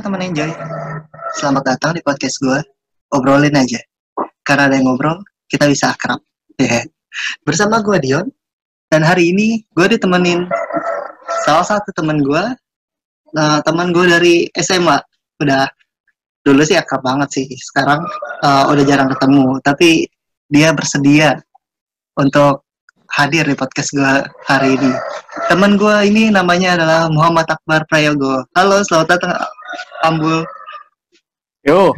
Halo teman Enjoy, selamat datang di podcast gue, obrolin aja. Karena ada yang ngobrol, kita bisa akrab. Yeah. Bersama gue Dion, dan hari ini gue ditemenin salah satu teman gue, teman gue dari SMA. Udah dulu sih akrab banget sih, sekarang udah jarang ketemu. Tapi dia bersedia untuk hadir di podcast gue hari ini. Teman gue ini namanya adalah Muhammad Akbar Prayogo. Halo, selamat datang Ambul. Yo.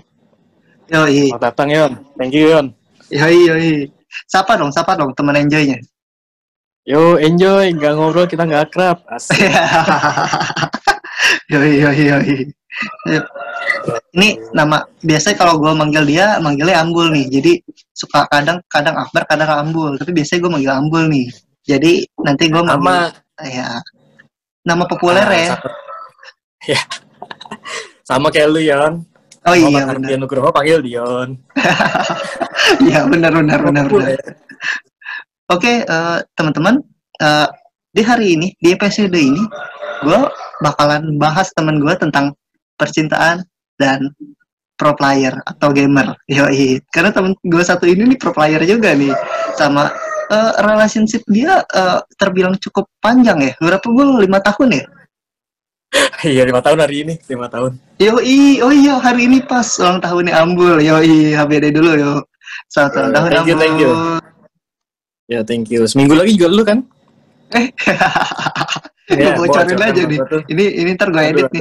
Selamat datang Yon. Thank you Yon. Yoi. Sapa dong teman Enjoy-nya. Yo, Enjoy, nggak ngobrol kita nggak akrab. Asik. Yoi. Ini nama biasanya kalau gue manggil dia, manggilnya Ambul nih. Jadi suka kadang Akbar, kadang Ambul. Tapi biasanya gue manggil Ambul nih. Jadi nanti gue manggil ya nama populer ya. Ya. Sama kayak lu Yon. Oh iya benar. Dion Nugroho panggil Dion. Iya benar. Oke, teman-teman, di hari ini, di episode ini, gue bakalan bahas teman gue tentang percintaan dan pro player atau gamer. Yoi. Karena temen gue satu ini nih pro player juga nih. Sama relationship dia terbilang cukup panjang ya. Berapa gue 5 tahun ya? Iya 5 tahun hari ini, 5 tahun. Yoi. Oh iya hari ini pas ulang tahunnya Ambul. Yoi, HBD dulu yo. Selamat ulang tahun Ambul. Thank you. Ya, yeah, thank you. Seminggu lagi juga lu kan? Yeah, bocorin aja nih. Ini ntar gue edit nih.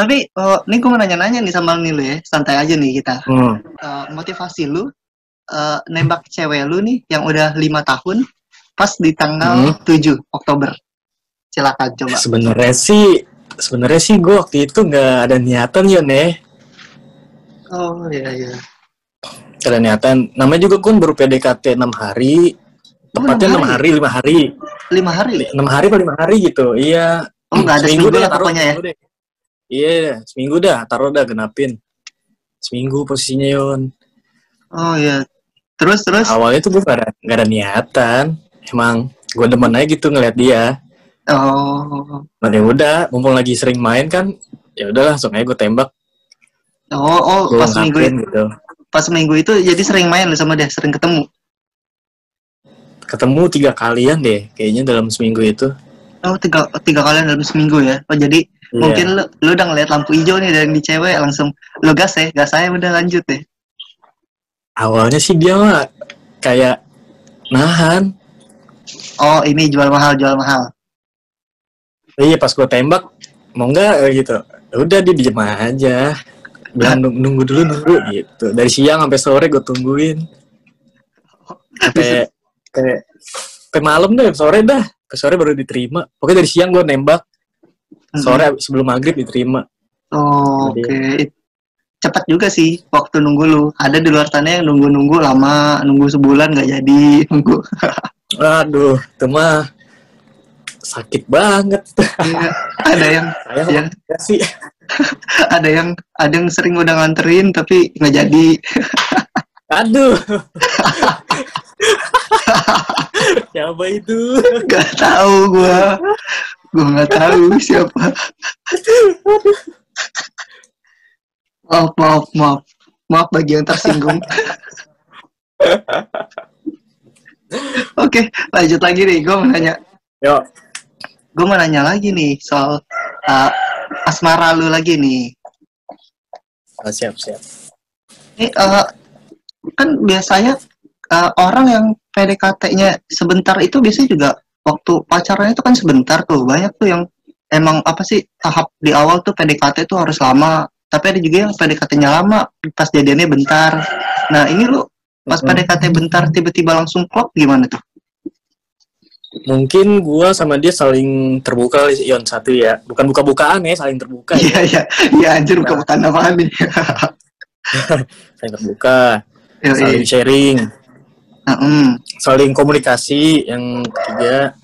Tapi ini gue mau nanya-nanya nih sama lu ya, santai aja nih kita. Motivasi lu nembak cewek lu nih yang udah 5 tahun pas di tanggal 7 Oktober. Silakan coba. Sebenarnya sih gue waktu itu nggak ada niatan ya nih. Oh iya. Ada niatan. Namanya juga kun baru PDKT 6 hari. Tepatnya 6 hari 5 hari 6 hari atau 5 hari gitu. Iya. Oh nggak ada seminggu lah pokoknya ya. Iya seminggu dah. Taruh dah genapin. Seminggu posisinya Yon. Oh iya. Terus. Awalnya tuh gue nggak ada niatan. Emang gue demen aja gitu ngeliat dia. Oh. Nah udah. Mumpung lagi sering main kan. Ya udah langsung aja gue tembak. Oh gue pas minggu itu. Gitu. Pas minggu itu jadi sering main sama dia. Sering ketemu. Ketemu 3 kalian deh, kayaknya dalam seminggu itu. Oh, 3 kalian dalam seminggu ya? Oh, jadi mungkin lu udah ngeliat lampu hijau nih dari cewek, langsung lu gas saya udah lanjut deh. Awalnya sih dia mah kayak nahan. Oh, ini jual mahal. Iya, pas gua tembak, mau nggak gitu. Udah, dia diem aja. Nunggu dulu gitu. Dari siang sampai sore gua tungguin. Sampai malam deh, sore baru diterima. Pokoknya dari siang gue nembak, sore sebelum maghrib diterima. Oh, oke. Cepat juga sih waktu nunggu lu. Ada di luar sana yang nunggu lama, nunggu sebulan nggak jadi nunggu. Aduh, itu mah sakit banget. Iya, ada yang sih. ada yang sering udah nganterin tapi nggak jadi. Aduh. Siapa itu? Gak tahu siapa. Maaf bagi yang tersinggung. Oke, lanjut lagi nih. Gue mau nanya lagi nih soal asmara lu lagi nih. Oh, siap. Ini kan biasanya orang yang PDKT-nya sebentar itu biasanya juga waktu pacarannya itu kan sebentar tuh. Banyak tuh yang emang tahap di awal tuh PDKT itu harus lama. Tapi ada juga yang PDKT-nya lama, pas jadiannya bentar. Nah ini lu pas PDKT bentar tiba-tiba langsung klop gimana tuh? Mungkin gua sama dia saling terbuka Yon, satu ya. Bukan buka-bukaan ya, saling terbuka. Iya anjir buka-bukaan apaan nih. Saling terbuka, saling sharing. Saling komunikasi yang ketiga,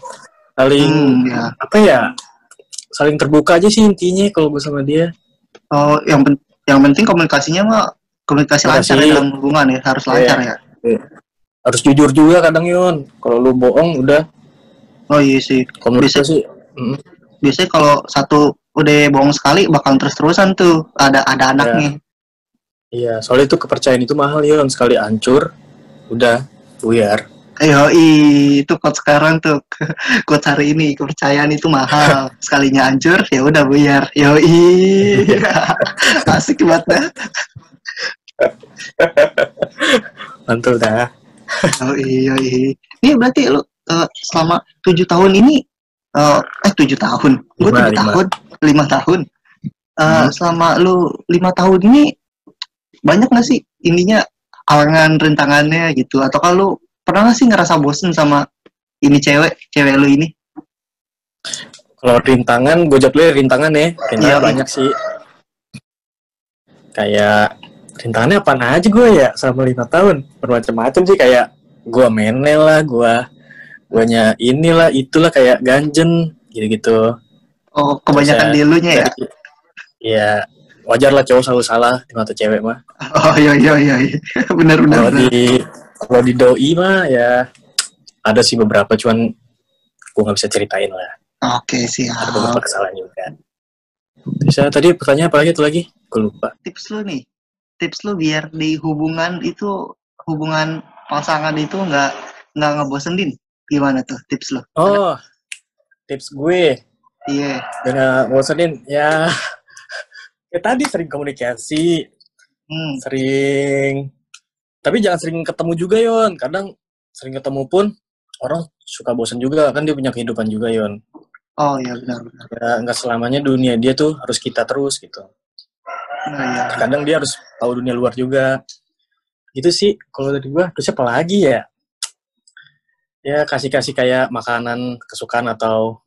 saling saling terbuka aja sih intinya kalau gue sama dia. Oh, yang penting komunikasinya mah komunikasi lancar ya, dalam hubungan ya harus lancar ya. Iya. Harus jujur juga kadang Yun, kalau lu bohong udah. Oh iya sih. Komunikasi. biasanya kalau satu udah bohong sekali bakal terus-terusan tuh ada anaknya. Iya, soalnya itu kepercayaan itu mahal ya, sekali hancur udah buyar. Yoi, itu quote sekarang tuh, quote hari ini, kepercayaan itu mahal, sekalinya hancur ya udah buyar. Yoi. Asik banget dah. Mantul dah. Yoi, yoi. Ini berarti lu selama 7 tahun ini 5 tahun. Selama lu 5 tahun ini banyak gak sih ininya alangan rintangannya gitu, atau kalau pernah gak sih ngerasa bosen sama ini cewek lu ini? Kalau rintangan, gue jawab rintangan ya. Rintangan banyak sih. Kayak rintangannya apaan aja gue ya selama 5 tahun. Bermacam-macam sih, kayak gue menel lah, guanya inilah, itulah, kayak ganjen gitu-gitu. Oh, kebanyakan di elunya ya? Iya. Wajar lah cowok selalu salah di mata cewek mah. Oh iya, benar. Kalau di doi mah ya ada sih beberapa, cuman gue nggak bisa ceritain lah. Oke, siap. Ada beberapa kesalahan juga. Terus tadi pertanyaan apa lagi tuh lagi? Gue lupa. Tips lu biar di hubungan pasangan itu nggak ngebosenin. Gimana tuh tips lu? Oh, tips gue. Iya. Biar nggak ngebosenin ya. Ya tadi sering komunikasi, sering, tapi jangan sering ketemu juga Yon. Kadang sering ketemu pun orang suka bosan juga, kan dia punya kehidupan juga Yon. Oh iya benar. Ya nggak selamanya dunia dia tuh harus kita terus gitu. Nah, ya. Kadang dia harus tahu dunia luar juga. Itu sih kalau dari gua. Terus apa lagi ya? Ya kasih kayak makanan kesukaan atau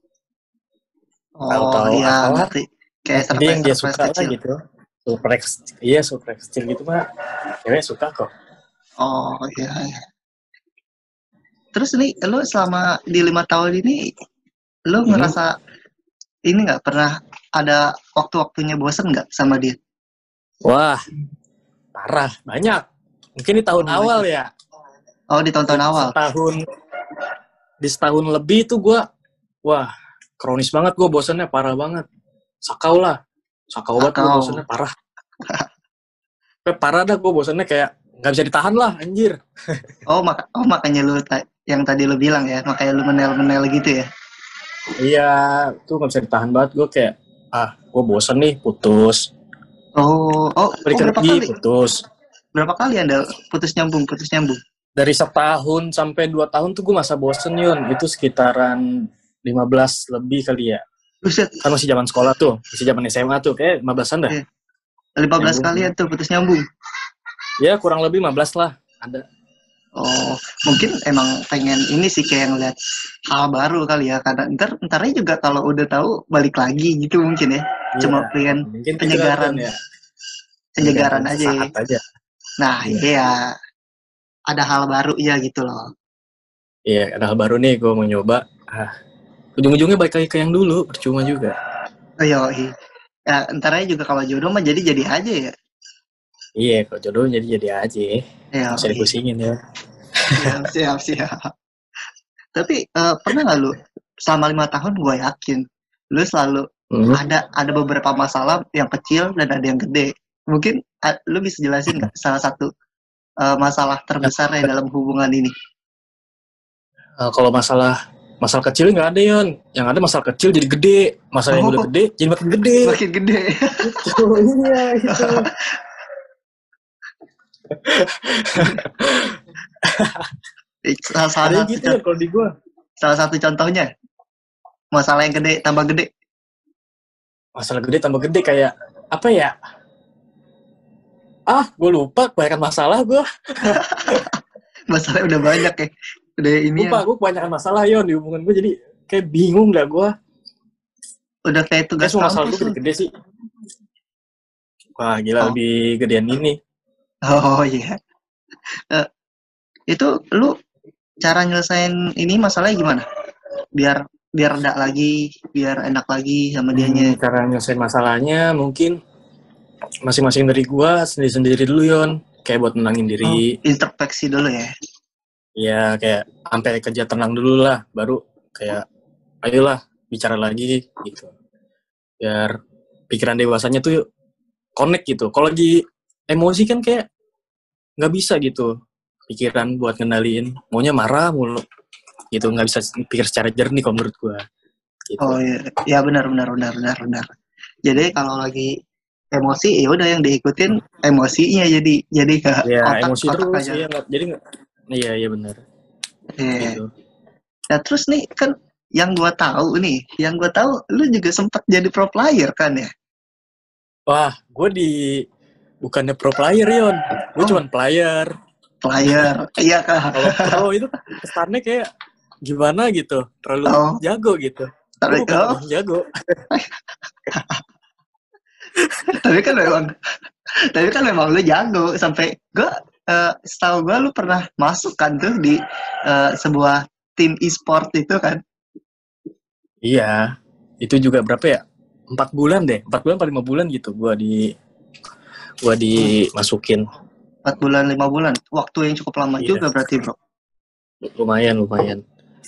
iya, apalah. Kayak surprise, yang dia suka kecil lah gitu. Surprise kecil gitu mah cewek suka kok. Oh iya. Terus nih lo selama di 5 tahun ini lo ngerasa ini nggak pernah ada waktu-waktunya bosen nggak sama dia? Wah parah, banyak. Mungkin di tahun awal ya. Oh di tahun-tahun awal. Di setahun lebih tuh gue, wah kronis banget gue bosennya, parah banget. Sakau banget gue bosannya parah. Parah dah gue bosannya, kayak nggak bisa ditahan lah anjir. Oh makanya lu yang tadi lu bilang ya, makanya lu menel gitu ya. Iya, tuh nggak bisa ditahan banget gue, kayak gue bosan nih, putus. Oh pergi putus. Berapa kali Anda putus nyambung? Dari setahun sampai 2 tahun tuh gue masa bosen Yun, itu sekitaran 15 lebih kali ya. Kan masih zaman sekolah tuh, masih zaman SMA tuh, kayak 15-an dah. 15 kali ya tuh putus nyambung. Ya kurang lebih 15 lah ada. Oh mungkin emang pengen ini sih, kayak ngeliat hal baru kali ya. Karena ntarnya juga kalau udah tahu balik lagi gitu mungkin ya. Cuma pengen penyegaran ya. Penyegaran aja. Nah iya, ada hal baru ya gitu loh. Iya ada hal baru nih, gue mau nyoba. Ujung-ujungnya balik lagi ke yang dulu, percuma juga. Iya, ya, entarnya juga kalau jodoh mah jadi aja ya. Iya, kalau jodoh jadi aja. Iya. Bisa dipusingin ya. Siap. Tapi pernah nggak lu selama 5 tahun, gue yakin lu selalu ada beberapa masalah yang kecil dan ada yang gede. Mungkin lu bisa jelasin nggak salah satu masalah terbesarnya dalam hubungan ini? Kalau masalah kecil nggak ada Yon, yang ada masalah kecil jadi gede, masalah yang udah gede jadi makin gede. Iya gitu. Salah satu contohnya masalah yang gede tambah gede, kayak apa ya, gue lupa, kebanyakan masalah gue. Masalahnya udah banyak ya. Gue kebanyakan masalah Yon di hubungan gue, jadi kayak bingung dah gue. Udah kayak tugas kampus. Masalah gue gede sih. Wah gila, lebih gedean ini. Oh iya. Itu lu cara nyelesain ini masalahnya gimana? Biar reda lagi, biar enak lagi sama dianya. Cara nyelesain masalahnya mungkin masing-masing dari gue sendiri-sendiri dulu Yon. Kayak buat menangin diri. Introspeksi dulu ya. Iya, kayak sampai kerja tenang dulu lah, baru kayak ayolah bicara lagi gitu. Biar pikiran dewasanya tuh connect gitu. Kalau lagi emosi kan kayak nggak bisa gitu. Pikiran buat ngendaliin. Maunya marah mulu. Gitu, nggak bisa pikir secara jernih kalau menurut gue. Gitu. Oh iya, ya, benar. Jadi kalau lagi emosi, ya udah yang diikutin emosinya jadi ke ya, otak-otak aja. Iya, jadi iya benar. Iya. Gitu. Nah terus nih kan yang gue tahu lu juga sempat jadi pro player kan ya? Wah, gue bukannya pro player Yon, gue cuman player. Player, iya kak. Kalau pro itu kesannya kayak gimana gitu, terlalu jago gitu. Tapi bukan jago. tapi kan memang lu jago sampai gue setahu gue lu pernah masuk kan tuh di sebuah tim e-sport itu kan? Iya, itu juga berapa ya? 4 bulan 5 bulan gitu gua dimasukin. 4 bulan 5 bulan, waktu yang cukup lama. Iya, juga berarti bro. Lumayan.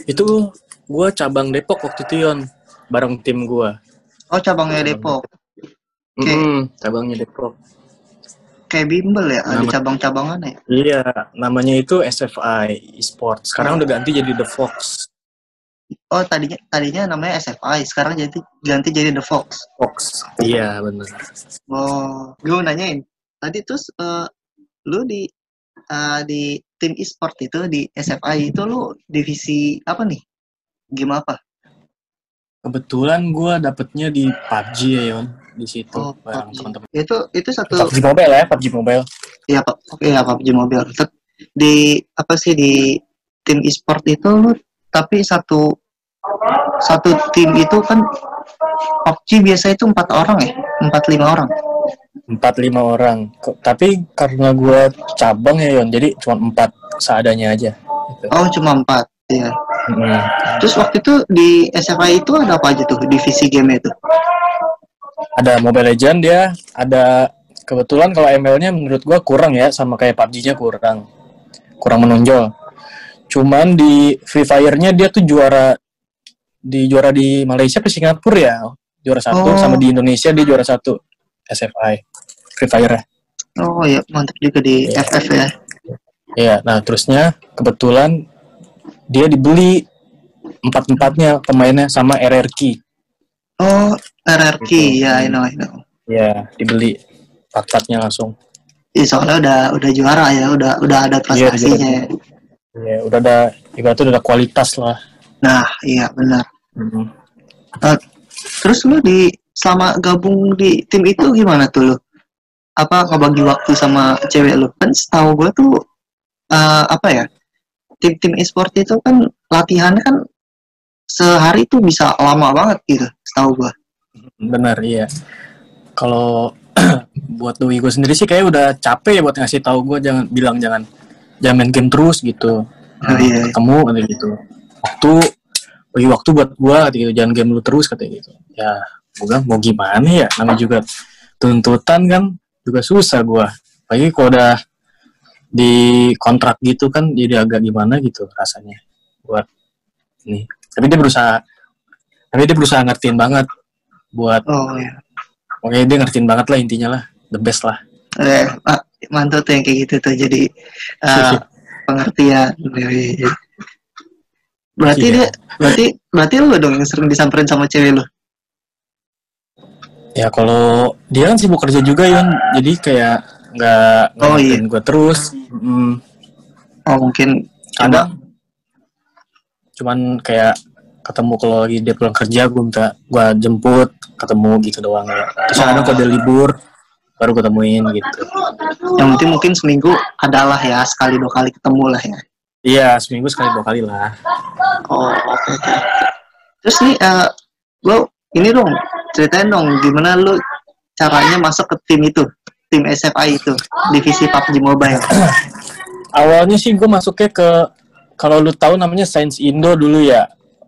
Itu gua cabang Depok waktu itu Yon, bareng tim gua. Oh cabangnya Depok. Oke. Cabangnya Depok. Kayak bimbel ya, ada cabang-cabangannya ya? Iya, namanya itu SFI Esports. Sekarang udah ganti jadi The Fox. Oh, tadinya namanya SFI, sekarang ganti jadi The Fox. Fox. Iya, benar. Oh, gue nanyain. Tadi terus lu di tim e-sport itu di SFI itu lu divisi apa nih? Game apa? Kebetulan gue dapetnya di PUBG ya, Yon. Di situ bareng teman-teman. Itu satu PUBG Mobile ya, PUBG Mobile. Iya, Pak. Oke, ya PUBG Mobile. Di apa sih di tim e-sport itu lu tapi satu tim itu kan PUBG biasa itu 4 orang ya, 4-5 orang. 4-5 orang. Tapi karena gua cabang ya Yon, jadi cuma 4 seadanya aja gitu. Oh, cuma 4. Iya. Terus waktu itu di SFI itu ada apa aja tuh divisi game itu? Ada Mobile Legend dia, ada kebetulan kalau ML-nya menurut gua kurang ya, sama kayak PUBG-nya kurang menonjol. Cuman di Free Fire-nya dia tuh juara di Malaysia atau Singapura ya, juara 1 sama di Indonesia dia juara 1 SFI Free Fire. Oh iya, mantap juga di FF ya. Iya, nah terusnya kebetulan dia dibeli 4-4-nya pemainnya sama RRQ. Oh, RRQ, ya, I know. Ya, dibeli paketnya langsung. Iya, soalnya udah juara ya, udah ada prestasinya. Iya, udah ada, ibaratnya udah kualitas lah. Nah, iya benar. Terus lu selama gabung di tim itu gimana tuh lu? Apa ngebagi waktu sama cewek lu? Kan setahu gue tuh apa ya? Tim-tim e-sport itu kan latihannya kan sehari tuh bisa lama banget gitu. Tahu gue benar iya. Kalau buat Dwi gue sendiri sih kayak udah capek ya buat ngasih tahu gue jangan main game terus gitu. Ketemu katanya gitu. Bagi waktu buat gue gitu, jangan game lu terus katanya gitu. Ya gue mau gimana ya, namanya juga tuntutan kan juga susah gue. Apalagi kalau udah di kontrak gitu kan jadi agak gimana gitu rasanya buat ini. Tapi dia berusaha ngertiin banget buat pokoknya dia ngertiin banget lah, intinya lah the best lah. Mantap tuh yang kayak gitu tuh, jadi pengertian. Berarti dia berarti lu dong yang sering disamperin sama cewek lu ya? Kalau dia kan sibuk kerja juga Yon, jadi kayak nggak ngertiin gue terus. Mungkin kadang cuman kayak ketemu kalau lagi dia pulang kerja, gue jemput, ketemu gitu doang ya. Terus kadang kalau dia libur baru ketemuin gitu. Yang penting mungkin seminggu adalah ya, sekali dua kali ketemu lah ya. Iya, seminggu sekali dua kali lah. Oke. Terus nih lo ini dong, ceritain dong gimana lo caranya masuk ke tim itu, tim SFI itu, divisi PUBG Mobile. Awalnya sih gue masuknya ke, kalau lo tahu namanya Science Indo dulu ya.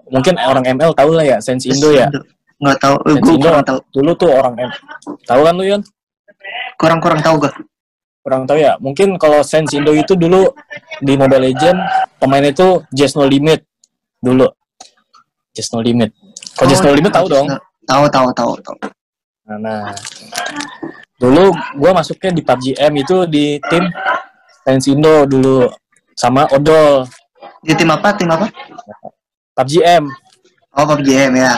Mungkin orang ML tahu lah ya, Science Indo ya. Nggak tahu, gue kurang tahu. Dulu tuh orang ML. Tahu kan lu Yon? Kurang tahu gak? Kurang tahu ya. Mungkin kalau Science Indo itu dulu di Mobile Legend pemain itu Just No Limit dulu. Just No Limit. Kalau Just No Limit tahu dong? Tahu. Nah, dulu gue masuknya di PUBG M itu di tim Science Indo dulu sama Odol. Di tim apa? PUBG M. Oh, PUBG M ya.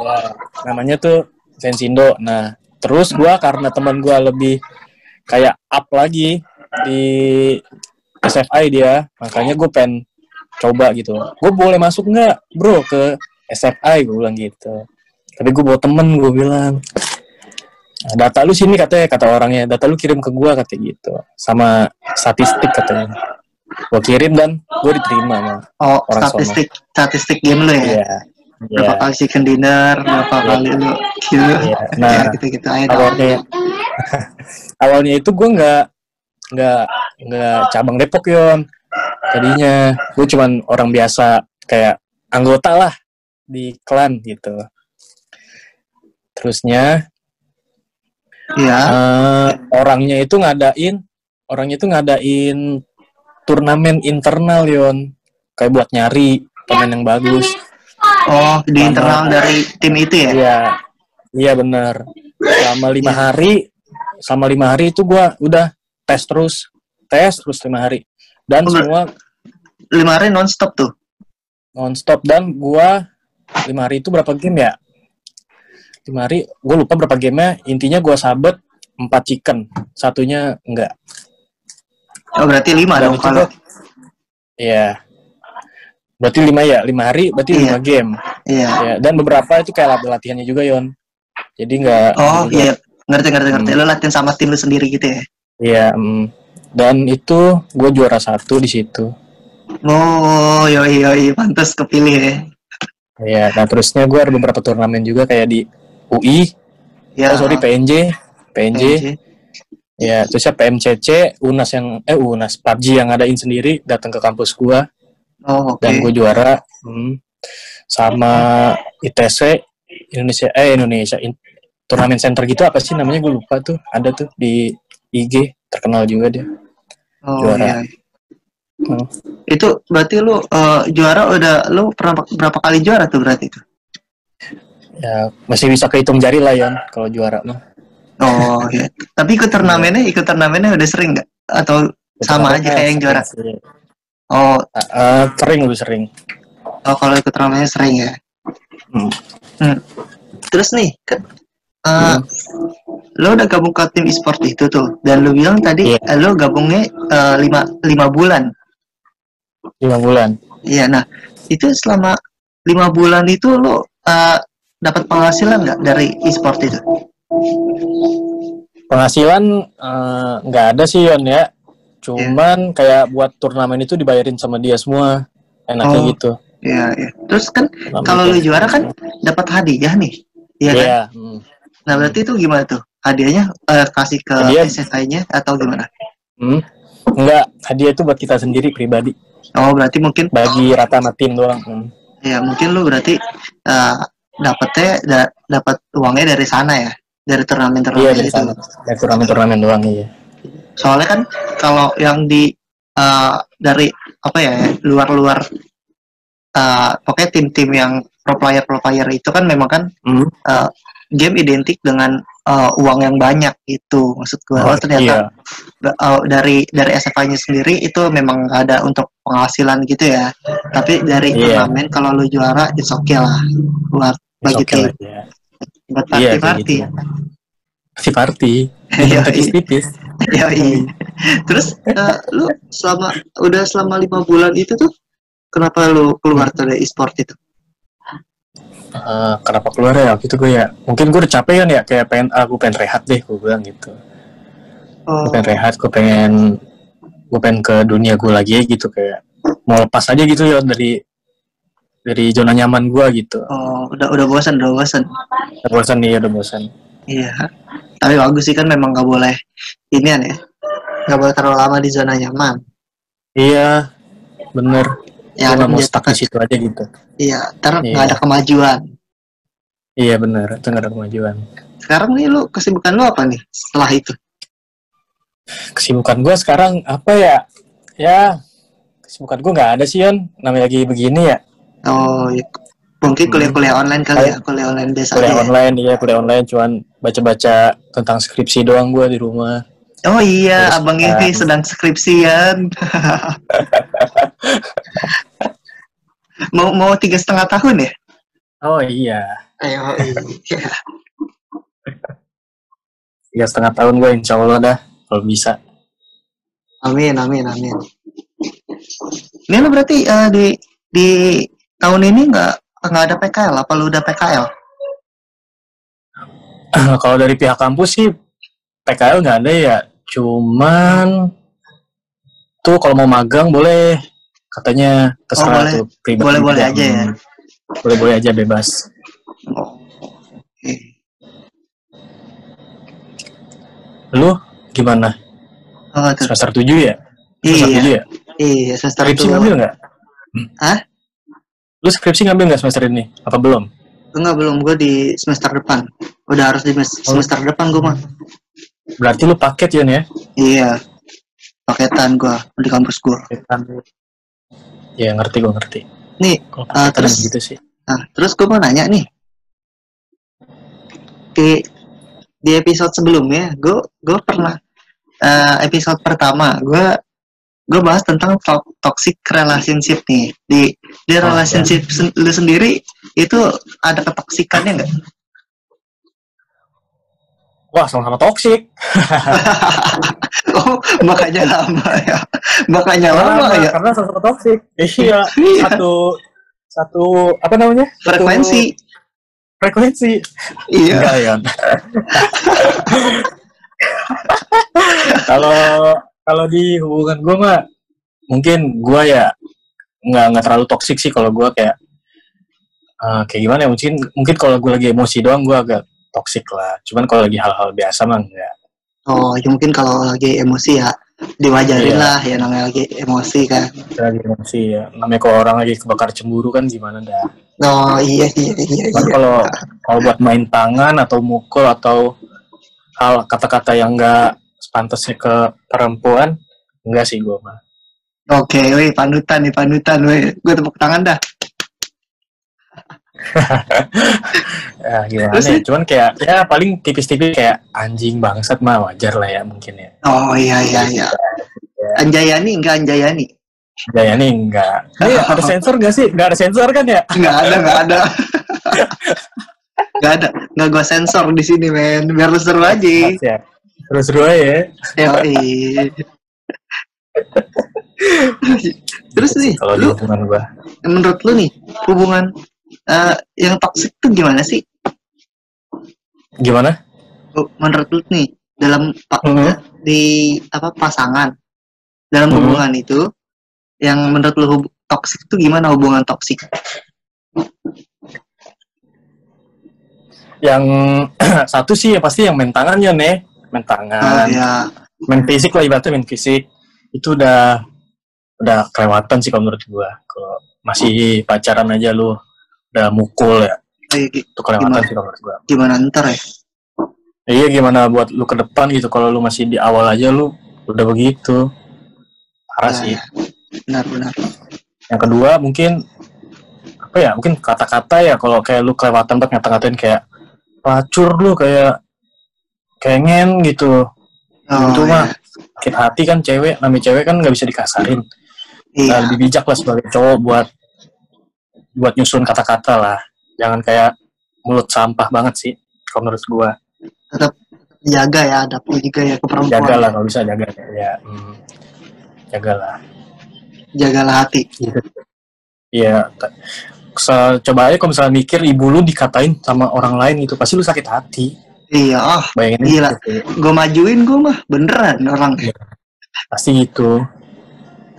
Nah, namanya tuh Science Indo. Nah, terus gue karena teman gue lebih kayak up lagi di SFI dia, makanya gue pengen coba gitu. Gue boleh masuk nggak, bro, ke SFI? Gue bilang gitu. Tapi gue bawa temen, gue bilang, nah, data lu sini katanya, kata orangnya, data lu kirim ke gue katanya gitu, sama statistik katanya. Gue kirim dan gue diterima sama orang statistik sono. Statistik game lu ya? Iya. Berapa kali chicken dinner, berapa kali lu gitu. Nah, gitu-gitu aja. Awalnya itu gue nggak cabang Depok, Yon. Tadinya gue cuman orang biasa kayak anggota lah di klan gitu. Terusnya ya, orangnya itu ngadain turnamen internal, Yon, kayak buat nyari pemain yang bagus. Oh, di internal dari tim itu ya? Iya benar. Selama lima hari itu gua udah tes terus 5 hari dan semua 5 hari nonstop dan gua 5 hari itu berapa game ya? 5 hari, gue lupa berapa gamenya, intinya gue sabet 4 chicken, satunya enggak. Oh, berarti 5 dan dong kalau? Iya, berarti 5 ya, 5 hari berarti 5 game. Iya. Ya, dan beberapa itu kayak latihannya juga, Yon. Jadi enggak. Oh iya, ngerti. Lo latihan sama tim lo sendiri gitu ya? Iya, dan itu gue juara 1 di situ. Oh, yoi, pantas kepilih ya. Iya, nah terusnya gue ada beberapa turnamen juga kayak di UI, ya. PNJ. Ya, terusnya PMCC, Unas PUBG yang ngadain sendiri datang ke kampus gua. Oh, okay. Dan gue juara sama ITC Indonesia turnamen center gitu, apa sih namanya, gue lupa tuh, ada tuh di IG, terkenal juga dia. Oh, juara. Iya. Itu berarti lu juara udah, lu berapa kali juara tuh berarti itu? Ya, masih bisa kehitung jari lah, Yon, kalau juara mah. Oh iya. Tapi ikut turnamennya udah sering nggak? Atau sama aja kayak yang juara? Sering. Oh, sering, lebih sering. Oh, kalau ikut turnamennya sering ya. Terus nih, lo udah gabung ke tim e-sport itu tuh, dan lo bilang tadi lo gabungnya 5 bulan. 5 bulan. Iya, nah itu selama 5 bulan itu lo dapat penghasilan nggak dari e-sport itu? Penghasilan nggak ada sih, Yon, ya. Cuman kayak buat turnamen itu dibayarin sama dia semua, enaknya gitu. Iya. Terus kan kalau lo juara kan dapat hadiah nih, iya kan? Yeah. Nah berarti itu gimana tuh? Hadiahnya kasih ke SFI-nya atau gimana? Enggak, hadiah itu buat kita sendiri pribadi. Oh, berarti mungkin bagi rata sama tim doang. Iya, mungkin lo berarti dapat uangnya dari sana ya, dari turnamen-turnamen. Iya, dari sana. Dari turnamen-turnamen doang, iya. Soalnya kan kalau yang di dari apa ya, luar-luar pokoknya tim-tim yang pro player itu kan memang kan game identik dengan uang yang banyak itu, maksud gue. Oh, ternyata dari SFI-nya sendiri itu memang ada untuk penghasilan gitu ya. Tapi dari turnamen kalau lu juara it's okay lah buat bagi tim. Buat party. Tipis-tipis. Terus lu selama 5 bulan itu tuh, kenapa lu keluar dari e-sport itu? Kenapa keluar ya? Gitu gue ya. Mungkin gue udah capek kan ya, kayak pengen rehat deh, gue bilang gitu. Gue pengen rehat, gue pengen ke dunia gue lagi gitu, kayak mau lepas aja gitu ya dari zona nyaman gue gitu. Oh, udah bosan. Udah bosan. Iya. Tapi bagus sih kan, memang gak boleh inian ya. Gak boleh terlalu lama di zona nyaman. Iya. Bener, ya, gue gak mau stuck di situ aja gitu. Iya, ntar gak ada kemajuan. Iya bener, itu gak ada kemajuan. Sekarang nih lu, kesibukan lu apa nih setelah itu? Kesibukan gue sekarang apa ya? Ya, kesibukan gue gak ada sih, Yon, namanya lagi begini ya. Oh iya. Mungkin kuliah-kuliah online kali ya, kuliah online biasa. Kuliah online, iya kuliah online, cuman baca-baca tentang skripsi doang gue di rumah. Oh iya, terus abang ini sedang skripsian. mau 3,5 tahun ya? Oh iya. Ayo iya. 3,5 tahun gue insya Allah dah, kalau bisa. Amin, amin, amin. Ini lo berarti di tahun ini nggak ada PKL, apa lu udah PKL? Kalau dari pihak kampus sih PKL nggak ada ya, cuman tuh kalau mau magang boleh katanya, terserah tuh pribadi. Boleh-boleh aja ya. Boleh-boleh aja, bebas. Oh, okay. Lu gimana? Oh, semester 7 ya? Iya. Iya, semester 7. Skripsi ngambil nggak? Hah? Lu skripsi ngambil nggak semester ini? Apa belum? Enggak, belum. Gue di semester depan. Udah harus di semester depan gue mah. Berarti lu paket ya? Iya. Paketan gue di kampus gue. Ya ngerti, gue ngerti. Nih, terus gitu sih. Terus gue mau nanya nih. Di episode sebelumnya, gue pernah episode pertama gue bahas tentang toxic relationship nih. Di relationship lu sendiri itu ada ketoksikannya nggak? Wah, sama-sama toksik. Oh, makanya lama ya. Makanya lama ya. Karena sama-sama toksik. Iya, satu apa namanya? Frekuensi. Iya. Enggak, ya. Kalau di hubungan gue mah mungkin gue ya nggak terlalu toksik sih. Kalau gue kayak gimana ya, mungkin kalau gue lagi emosi doang gue agak toksik lah, cuman kalau lagi hal-hal biasa mah enggak. Oh ya, mungkin kalau lagi emosi ya diwajarin lah ya, namanya lagi emosi kan. Lagi emosi ya, namanya kalau orang lagi kebakar cemburu kan gimana dah. Oh iya. Kalau buat main tangan atau mukul atau hal kata-kata yang enggak sepantasnya ke perempuan, enggak sih gue mah. Oke, weh, panutan weh, gue tepuk tangan dah. Ya, gimana ya? Cuman kayak ya paling tipis-tipis kayak anjing, bangsat mah wajar lah ya mungkin ya. Oh iya. Anjayani enggak. Dia ada sensor gak sih? Gak ada sensor kan ya? Enggak ada. Enggak gua sensor di sini, men. Biar lu seru aja. Seru aja ya. Terus nih, kalau di hubungan gua, menurut lu nih hubungan yang toksik itu gimana sih? Gimana? Menurut lu nih dalam pasangan dalam hubungan itu, yang menurut lu toksik itu gimana hubungan toksik? Yang satu sih ya pasti yang main tangannya nih, main tangan, main fisik lah, ibaratnya main fisik itu udah kelewatan sih kalau menurut gua. Kalau masih pacaran aja lu udah mukul ya, itu kelewatan sih menurut gue. Gimana ntar ya? Iya, gimana buat lu ke depan gitu. Kalau lu masih di awal aja lu udah begitu, parah sih. Benar. Yang kedua mungkin apa ya? Mungkin kata-kata ya. Kalau kayak lu kelewatan buat ngata-ngatain kayak pacur lu, kayak kengen gitu. Itu mah sakit hati kan, cewek. Namanya cewek kan nggak bisa dikasarin. Nah, lebih bijak lah sebagai cowok buat nyusun kata-kata lah, jangan kayak mulut sampah banget sih kalau menurut gua. Tetap jaga ya, adapnya juga ya ke perempuan. Jagalah kalau bisa, jaga ya. Jagalah hati. Iya. Coba aja kalau misalnya mikir ibu lu dikatain sama orang lain gitu, pasti lu sakit hati. Iya. Oh, bayangin gila. Gua majuin gua mah beneran orang. Ya, pasti gitu.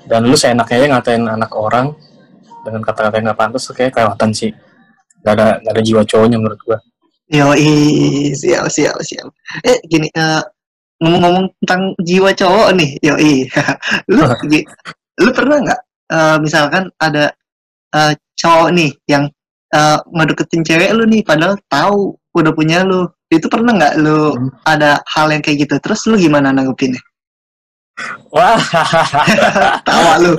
Dan lu seenaknya aja ngatain anak orang dengan kata-kata yang gak pantas, kayak kelewatan sih. Gak ada jiwa cowoknya menurut gua. Yoi, siap. Gini, ngomong-ngomong tentang jiwa cowok nih, yoi. Lu pernah gak, misalkan ada cowok nih yang ngedeketin cewek lu nih, padahal tahu udah punya lu. Itu pernah gak lu ada hal yang kayak gitu? Terus lu gimana nanggepinnya? Wah, tawa lu.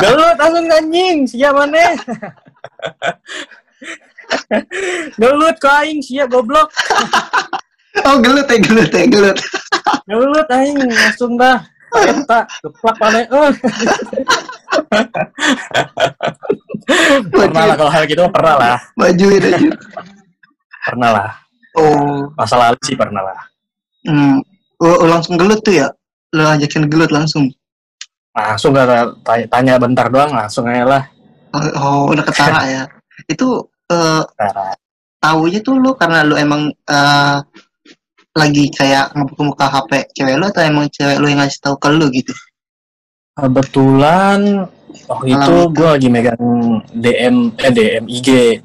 Gelut langsung anjing, siapa nih? Gelut kaing siap goblok. Oh gelut. Gelut aing langsung dah. Eta geplak pale eueuh. Pernah lah kalau hal gitu pernah lah. Bajuin aja. Pernah lah. Oh, masa lalu sih pernah lah. Langsung gelut tuh ya. Lu ajakin gelut langsung gak tanya bentar doang langsung aja lah. Oh udah ketara ya. Itu taunya tuh lu karena lu emang lagi kayak ngebuka HP cewek lu atau emang cewek lu yang ngasih tahu ke lu gitu? Kebetulan waktu itu gue lagi megang DM IG.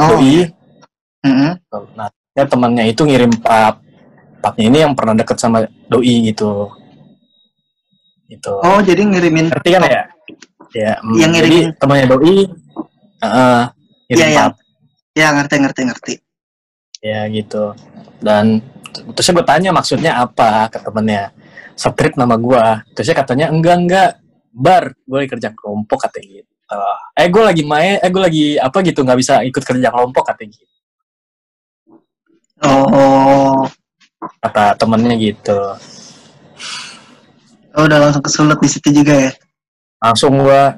Oh. Doi. Nah ya temannya itu ngirim papnya ini yang pernah deket sama doi gitu. Gitu. Oh jadi ngirimin. Ngerti kan ya? Ya. Yang ngirimin temannya doi. Ya ngerti. Ya gitu. Dan terusnya bertanya maksudnya apa ke temennya. Strip nama gua. Terusnya katanya enggak bar. Gua lagi kerja kelompok katanya gitu. Gua lagi apa gitu nggak bisa ikut kerja kelompok katanya gitu. Oh. Kata temennya gitu. Oh, udah langsung kesulut di situ juga ya? Langsung gue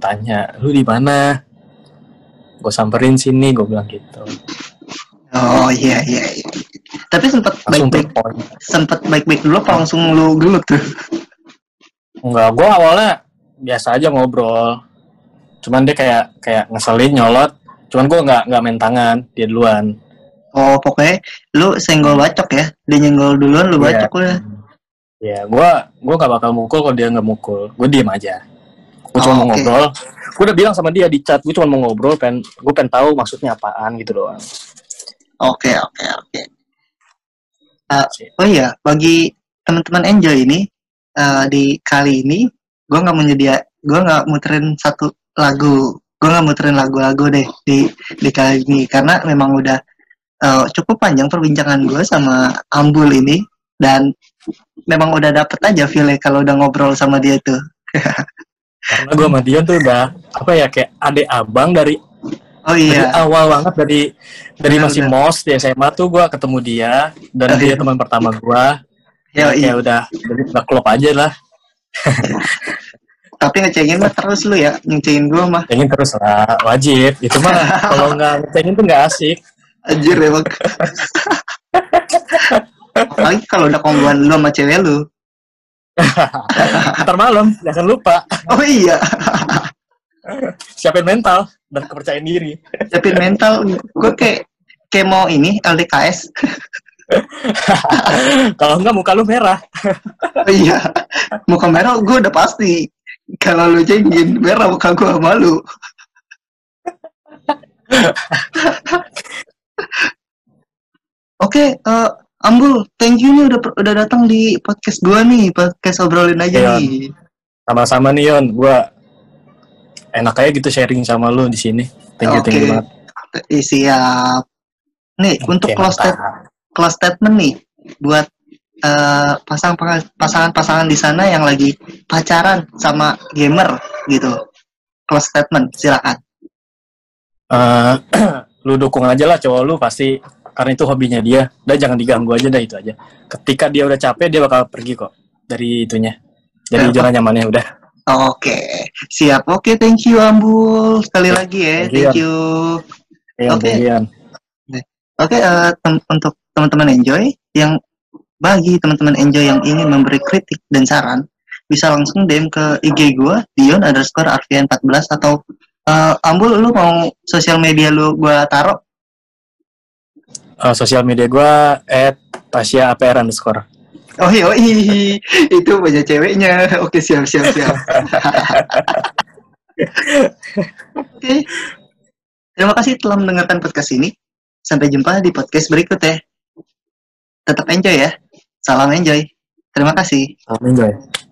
tanya, lu di mana? Gue samperin sini, gue bilang gitu. Oh iya. Tapi sempat baik-baik dulu apa langsung lu gelut tuh? Enggak, gue awalnya biasa aja ngobrol. Cuman dia kayak ngeselin, nyolot. Cuman gue nggak main tangan, dia duluan. Oh pokoknya lu senggol bacok ya? Dia nyenggol duluan, lu bacok udah. Ya, gue gak bakal mukul kalau dia gak mukul. Gue diem aja. Gue cuma mau ngobrol. Gue udah bilang sama dia di chat, gue cuma mau ngobrol, gue pengen tahu maksudnya apaan gitu doang. Oke. Oh iya, bagi teman-teman Enjoy ini, di kali ini, gue gak muterin satu lagu. Gue gak muterin lagu-lagu deh di kali ini. Karena memang udah cukup panjang perbincangan gue sama Ambul ini. Dan memang udah dapet aja feel-nya kalau udah ngobrol sama dia tuh. Karena gue sama dia tuh udah kayak adik abang dari dari awal banget dari masih mos di SMA tuh gue ketemu dia dan dia teman pertama gue. Ya udah klop aja lah. Tapi ngecengin mah terus lu ya, ngecengin gue mah. Ngecengin terus lah, wajib. Itu mah kalau nggak ngecengin tuh nggak asik. Anjir emang. Apalagi kalau udah kongguan lu sama cewek lu. Ntar malam, jangan lupa. Oh iya. Siapin mental dan kepercayaan diri. Siapin mental, gue kayak mau ini LDKS. Kalau enggak muka lu merah. Oh iya, muka merah gue udah pasti. Kalau lu cengin merah muka gue malu. Oke. Ambul, thank you nih udah datang di podcast gua nih, podcast obrolin aja nih. Sama-sama nih Yon, gua enak aja gitu sharing sama lu di sini. Thank you banget. Siap. Nih untuk close statement nih buat pasangan-pasangan di sana yang lagi pacaran sama gamer gitu. Close statement, silakan. Lu dukung aja lah cowok lu pasti. Karena itu hobinya dia, dan jangan diganggu aja dah itu aja. Ketika dia udah capek, dia bakal pergi kok dari itunya, dari zona nyamannya udah. Oke, siap. Oke, thank you Ambul sekali lagi ya. Thank you. Oke, untuk teman-teman Enjoy yang ingin memberi kritik dan saran, bisa langsung DM ke IG gue Dion_RV14 atau Ambul lu mau sosial media lu gue taruh. Sosial media gue @tasya_apr_. Oh iya, itu punya ceweknya. Oke, siap. Oke. Terima kasih telah mendengarkan podcast ini. Sampai jumpa di podcast berikutnya. Tetap enjoy ya. Salam enjoy. Terima kasih. Salam enjoy.